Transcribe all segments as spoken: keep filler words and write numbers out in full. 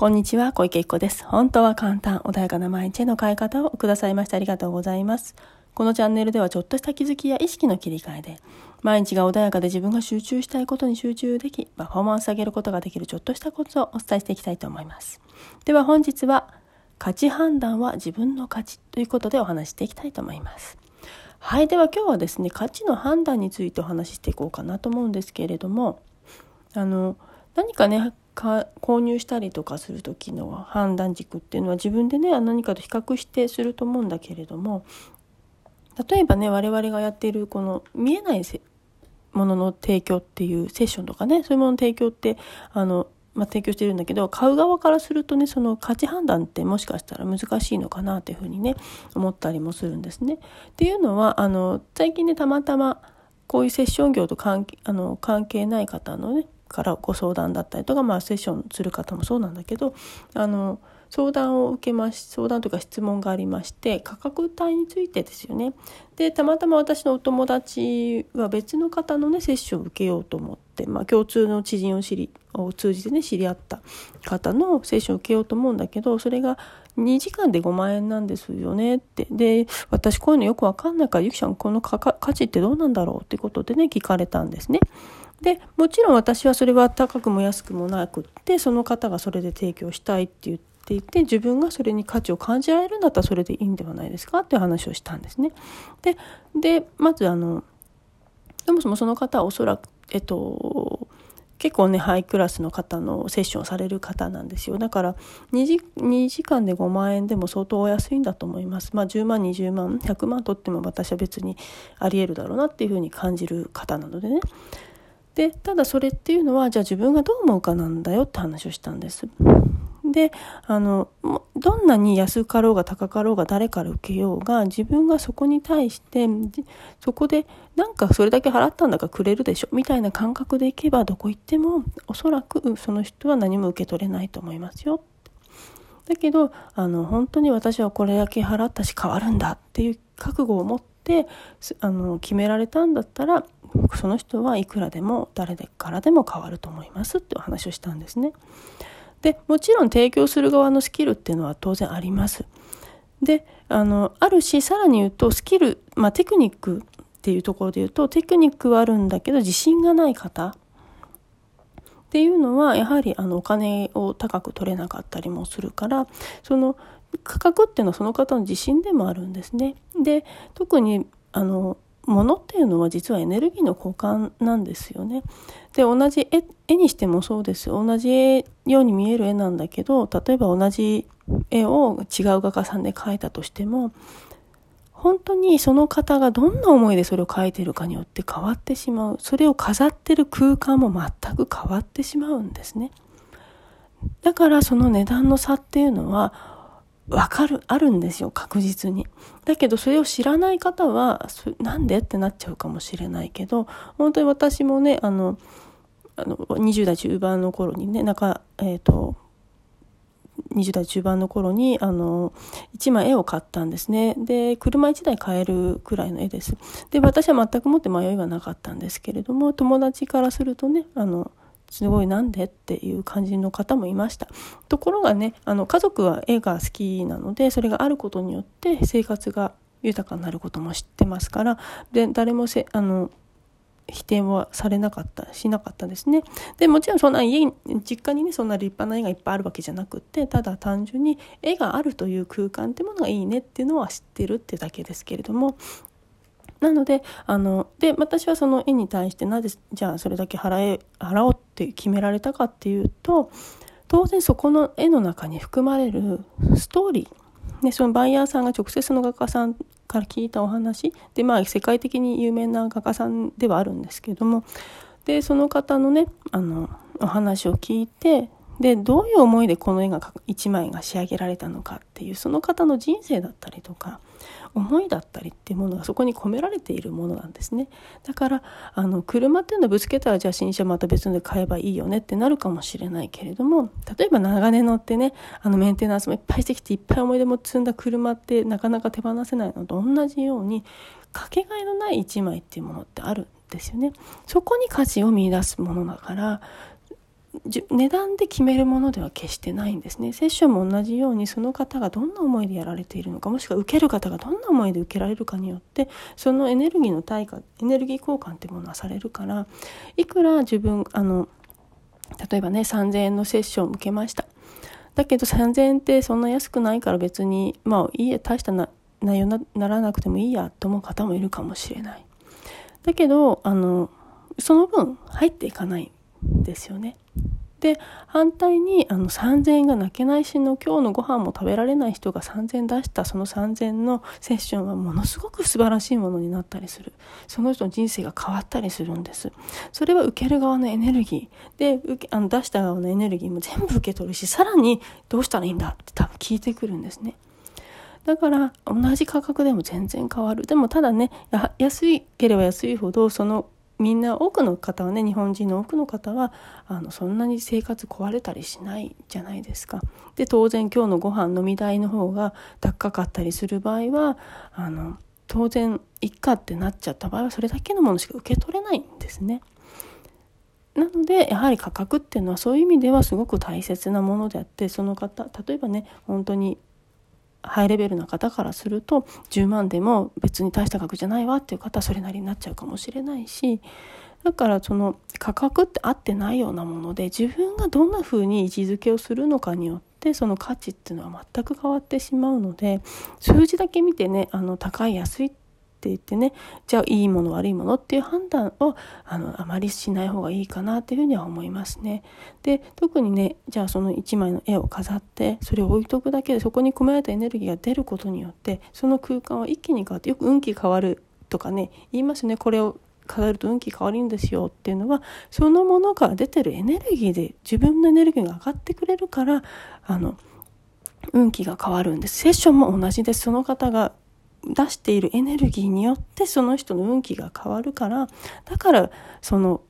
こんにちは、小池彦です。本当は簡単、穏やかな毎日への変え方をくださいましてありがとうございます。このチャンネルではちょっとした気づきや意識の切り替えで、毎日が穏やかで自分が集中したいことに集中でき、パフォーマンスを上げることができるちょっとしたコツをお伝えしていきたいと思います。では本日は、価値判断は自分の価値ということでお話していきたいと思います。はい、では今日はですね、価値の判断についてお話ししていこうかなと思うんですけれども、あの、何かね、か購入したりとかする時の判断軸っていうのは自分でね何かと比較してすると思うんだけれども、例えばね我々がやっているこの見えないものの提供っていうセッションとかね、そういうものの提供ってあの、まあ、提供してるんだけど、買う側からするとねその価値判断ってもしかしたら難しいのかなっていうふうにね思ったりもするんですね。っていうのはあの最近ねたまたまこういうセッション業と関係、あの関係ない方のねからご相談だったりとか、まあ、セッションする方もそうなんだけどあの相談を受けまし相談というか質問がありまして、価格帯についてですよね。でたまたま私のお友達は別の方の、ね、セッションを受けようと思って、まあ、共通の知人を知りを通じて、ね、知り合った方のセッションを受けようと思うんだけど、それがにじかんでごまんえんなんですよねって。で私こういうのよく分かんないから、ゆきちゃんこの価値ってどうなんだろうってことでね聞かれたんですね。でもちろん私はそれは高くも安くもなくって、その方がそれで提供したいって言っていて、自分がそれに価値を感じられるんだったらそれでいいんではないですかっていう話をしたんですね。 で, でまずあのそもそもその方はおそらく、えっと、結構ねハイクラスの方のセッションをされる方なんですよ。だから 2, にじかんでごまんえんでも相当お安いんだと思います。まあ、じゅうまんにじゅうまんひゃくまん取っても私は別にありえるだろうなっていうふうに感じる方なのでね。でただそれっていうのはじゃあ自分がどう思うかなんだよって話をしたんです。であのどんなに安かろうが高かろうが誰から受けようが、自分がそこに対してそこでなんかそれだけ払ったんだからくれるでしょみたいな感覚でいけば、どこ行ってもおそらくその人は何も受け取れないと思いますよ。だけどあの本当に私はこれだけ払ったし変わるんだっていう覚悟を持ってあの決められたんだったら、その人はいくらでも誰からでも変わると思いますってお話をしたんですね。でもちろん提供する側のスキルっていうのは当然あります。で あの、あるし、さらに言うとスキル、まあ、テクニックっていうところで言うとテクニックはあるんだけど自信がない方っていうのはやはりあのお金を高く取れなかったりもするから、その価格っていうのはその方の自信でもあるんですね。で特にあの物っていうのは実はエネルギーの交換なんですよね。で同じ 絵, 絵にしてもそうです。同じように見える絵なんだけど、例えば同じ絵を違う画家さんで描いたとしても、本当にその方がどんな思いでそれを描いているかによって変わってしまう。それを飾ってる空間も全く変わってしまうんですね。だからその値段の差っていうのはわかるあるんですよ、確実に。だけどそれを知らない方はなんでってなっちゃうかもしれないけど、本当に私もねあのあの20代中盤の頃にねなんか、えーと20代中盤の頃にあのいちまい絵を買ったんですね。で車いちだい買えるくらいの絵です。で私は全くもって迷いはなかったんですけれども、友達からするとねあのすごいなんでっていう感じの方もいました。ところがねあの家族は絵が好きなので、それがあることによって生活が豊かになることも知ってますから、で誰もせあの否定はされなかったしなかったですね。でもちろんそんな家実家にねそんな立派な絵がいっぱいあるわけじゃなくって、ただ単純に絵があるという空間ってものがいいねっていうのは知ってるってだけですけれども、なので、あの、で、私はその絵に対してなぜじゃあそれだけ払え、払おうって決められたかっていうと、当然そこの絵の中に含まれるストーリー、ね、そのバイヤーさんが直接その画家さんから聞いたお話で、まあ世界的に有名な画家さんではあるんですけども、でその方のねあのお話を聞いて、でどういう思いでこの絵がいちまいが仕上げられたのかっていう、その方の人生だったりとか思いだったりっていうものがそこに込められているものなんですね。だからあの車っていうのはぶつけたらじゃあ新車また別ので買えばいいよねってなるかもしれないけれども、例えば長年乗ってねあのメンテナンスもいっぱいしてきていっぱい思い出も積んだ車ってなかなか手放せないのと同じように、かけがえのないいちまいっていうものってあるんですよね。そこに価値を見出すものだから、値段で決めるものでは決してないんですね。セッションも同じように、その方がどんな思いでやられているのか、もしくは受ける方がどんな思いで受けられるかによって、そのエネルギーの対価、エネルギー交換ってものはされるから、いくら自分あの例えばねさんぜんえんのセッションを受けました、だけどさんぜんえんってそんな安くないから、別にまあいいえ、大したな内容に な, ならなくてもいいやと思う方もいるかもしれない。だけどあのその分入っていかないんですよね。で反対にあのさんぜんえんが泣けないしの今日のご飯も食べられない人がさんぜんえん出した、そのさんぜんえんのセッションはものすごく素晴らしいものになったりする、その人の人生が変わったりするんです。それは受ける側のエネルギーで、受けあの出した側のエネルギーも全部受け取るし、さらにどうしたらいいんだって多分聞いてくるんですね。だから同じ価格でも全然変わる。でもただね、安ければ安いほど、そのみんな多くの方はね、日本人の多くの方はあのそんなに生活壊れたりしないじゃないですか。で当然今日のご飯飲み代の方が高かったりする場合は、あの当然いっかってなっちゃった場合は、それだけのものしか受け取れないんですね。なのでやはり価格っていうのはそういう意味ではすごく大切なものであって、その方、例えばね本当にハイレベルな方からするとじゅうまんでも別に大した額じゃないわっていう方はそれなりになっちゃうかもしれないし、だからその価格って合ってないようなもので、自分がどんな風に位置づけをするのかによってその価値っていうのは全く変わってしまうので、数字だけ見てね、あの高い安いって言ってね、じゃあいいもの悪いものっていう判断をあのあまりしない方がいいかなっていうふうには思いますね。で特にね、じゃあそのいちまいの絵を飾ってそれを置いとくだけで、そこに込められたエネルギーが出ることによってその空間は一気に変わって、よく運気変わるとかね言いますね、これを飾ると運気変わるんですよっていうのは、そのものから出てるエネルギーで自分のエネルギーが上がってくれるから、あの運気が変わるんです。セッションも同じです。その方が出しているエネルギーによってその人の運気が変わるから、だからその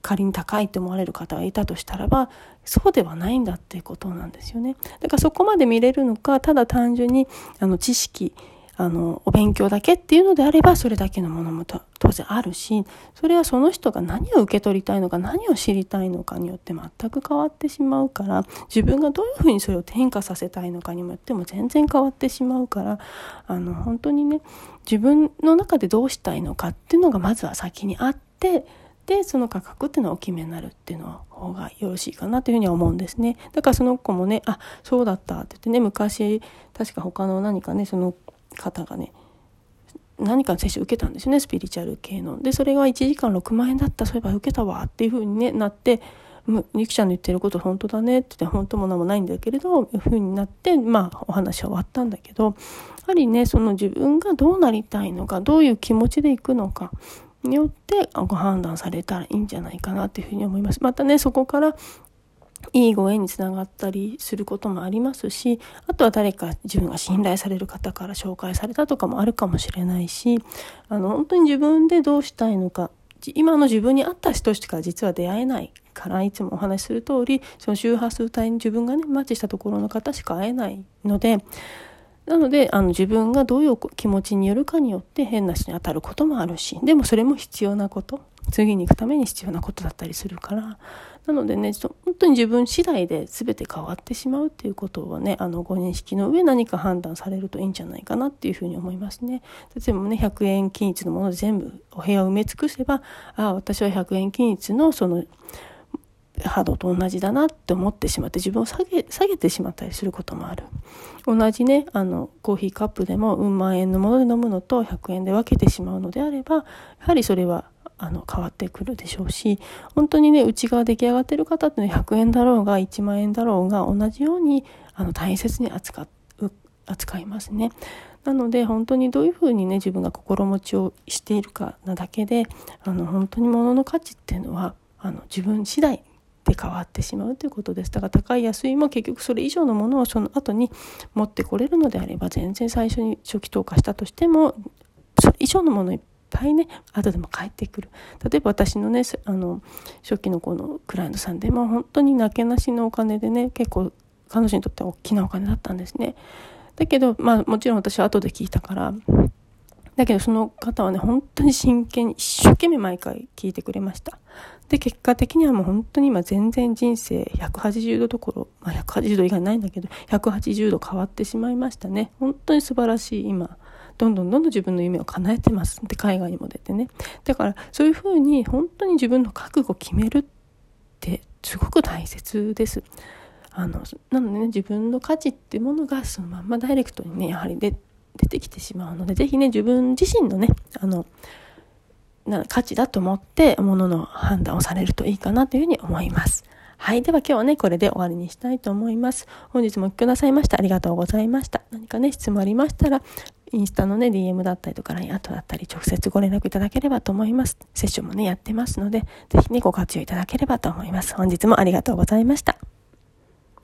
仮に高いと思われる方がいたとしたらば、そうではないんだっていうことなんですよね。だからそこまで見れるのか、ただ単純にあの知識、あのお勉強だけっていうのであれば、それだけのものも当然あるし、それはその人が何を受け取りたいのか、何を知りたいのかによって全く変わってしまうから、自分がどういうふうにそれを転化させたいのかにもよっても全然変わってしまうから、あの本当にね、自分の中でどうしたいのかっていうのがまずは先にあって、でその価格っていうのは大きめになるっていうのは方がよろしいかなというふうには思うんですね。だからその子もね、あ、そうだったって言ってね、昔確か他の何かね、その方がね何かのセッション受けたんですよね、スピリチュアル系の。でそれがいちじかんろくまんえんだった、そういえば受けたわっていう風になって、ゆきちゃんの言ってること本当だねって言って、本当も何もないんだけれどいう風になって、まあお話は終わったんだけど、やはりね、その自分がどうなりたいのか、どういう気持ちでいくのかによってご判断されたらいいんじゃないかなっていう風に思います。またね、そこからいいご縁につながったりすることもありますし、あとは誰か自分が信頼される方から紹介されたとかもあるかもしれないし、あの本当に自分でどうしたいのか、今の自分に合った人しか実は出会えないから、いつもお話しする通り、その周波数帯に自分がねマッチしたところの方しか会えないので、なのであの自分がどういう気持ちによるかによって変な人に当たることもあるし、でもそれも必要なこと、次に行くために必要なことだったりするから、なのでね、本当に自分次第で全て変わってしまうっていうことはね、あのご認識の上何か判断されるといいんじゃないかなっていうふうに思いますね。例えばね、ひゃくえん均一のもので全部お部屋を埋め尽くせば、ああ私はひゃくえん均一のその波動と同じだなって思ってしまって、自分を下げ、下げてしまったりすることもある。同じね、あのコーヒーカップでもうん万円のもので飲むのとひゃくえんで分けてしまうのであれば、やはりそれはあの変わってくるでしょうし、本当にね、うちが出来上がってる方ってひゃくえんだろうがいちまんえんだろうが同じようにあの大切に扱う、扱いますね。なので本当にどういうふうにね自分が心持ちをしているかなだけで、あの本当に物の価値っていうのはあの自分次第で変わってしまうということです。だから高い安いも結局それ以上のものをその後に持ってこれるのであれば、全然最初に初期投下したとしてもそれ以上のものに大ね、後でも帰ってくる。例えば私のね、あの初期のこのクライアントさんでも本当になけなしのお金でね、結構彼女にとっては大きなお金だったんですね。だけどまあもちろん私は後で聞いたから、だけどその方はね、本当に真剣に一生懸命毎回聞いてくれました。で、結果的にはもう本当に今全然人生ひゃくはちじゅうどどころ、まあ、ひゃくはちじゅうど以外ないんだけどひゃくはちじゅうど変わってしまいましたね。本当に素晴らしい、今どんどんどんどん自分の夢を叶えてます。で、海外にも出てね、だからそういうふうに本当に自分の覚悟を決めるってすごく大切です。あのなのでね、自分の価値っていうものがそのまんまダイレクトにね、やはり出てきてしまうので、ぜひね、自分自身のね、あのな価値だと思ってものの判断をされるといいかなというふうに思います。はい、では今日はね、これで終わりにしたいと思います。本日もお聞きくださいましてありがとうございました。何かね、質問ありましたらインスタのね ディーエム だったりとか ライン アットだったり直接ご連絡いただければと思います。セッションもねやってますので、ぜひねご活用いただければと思います。本日もありがとうございました。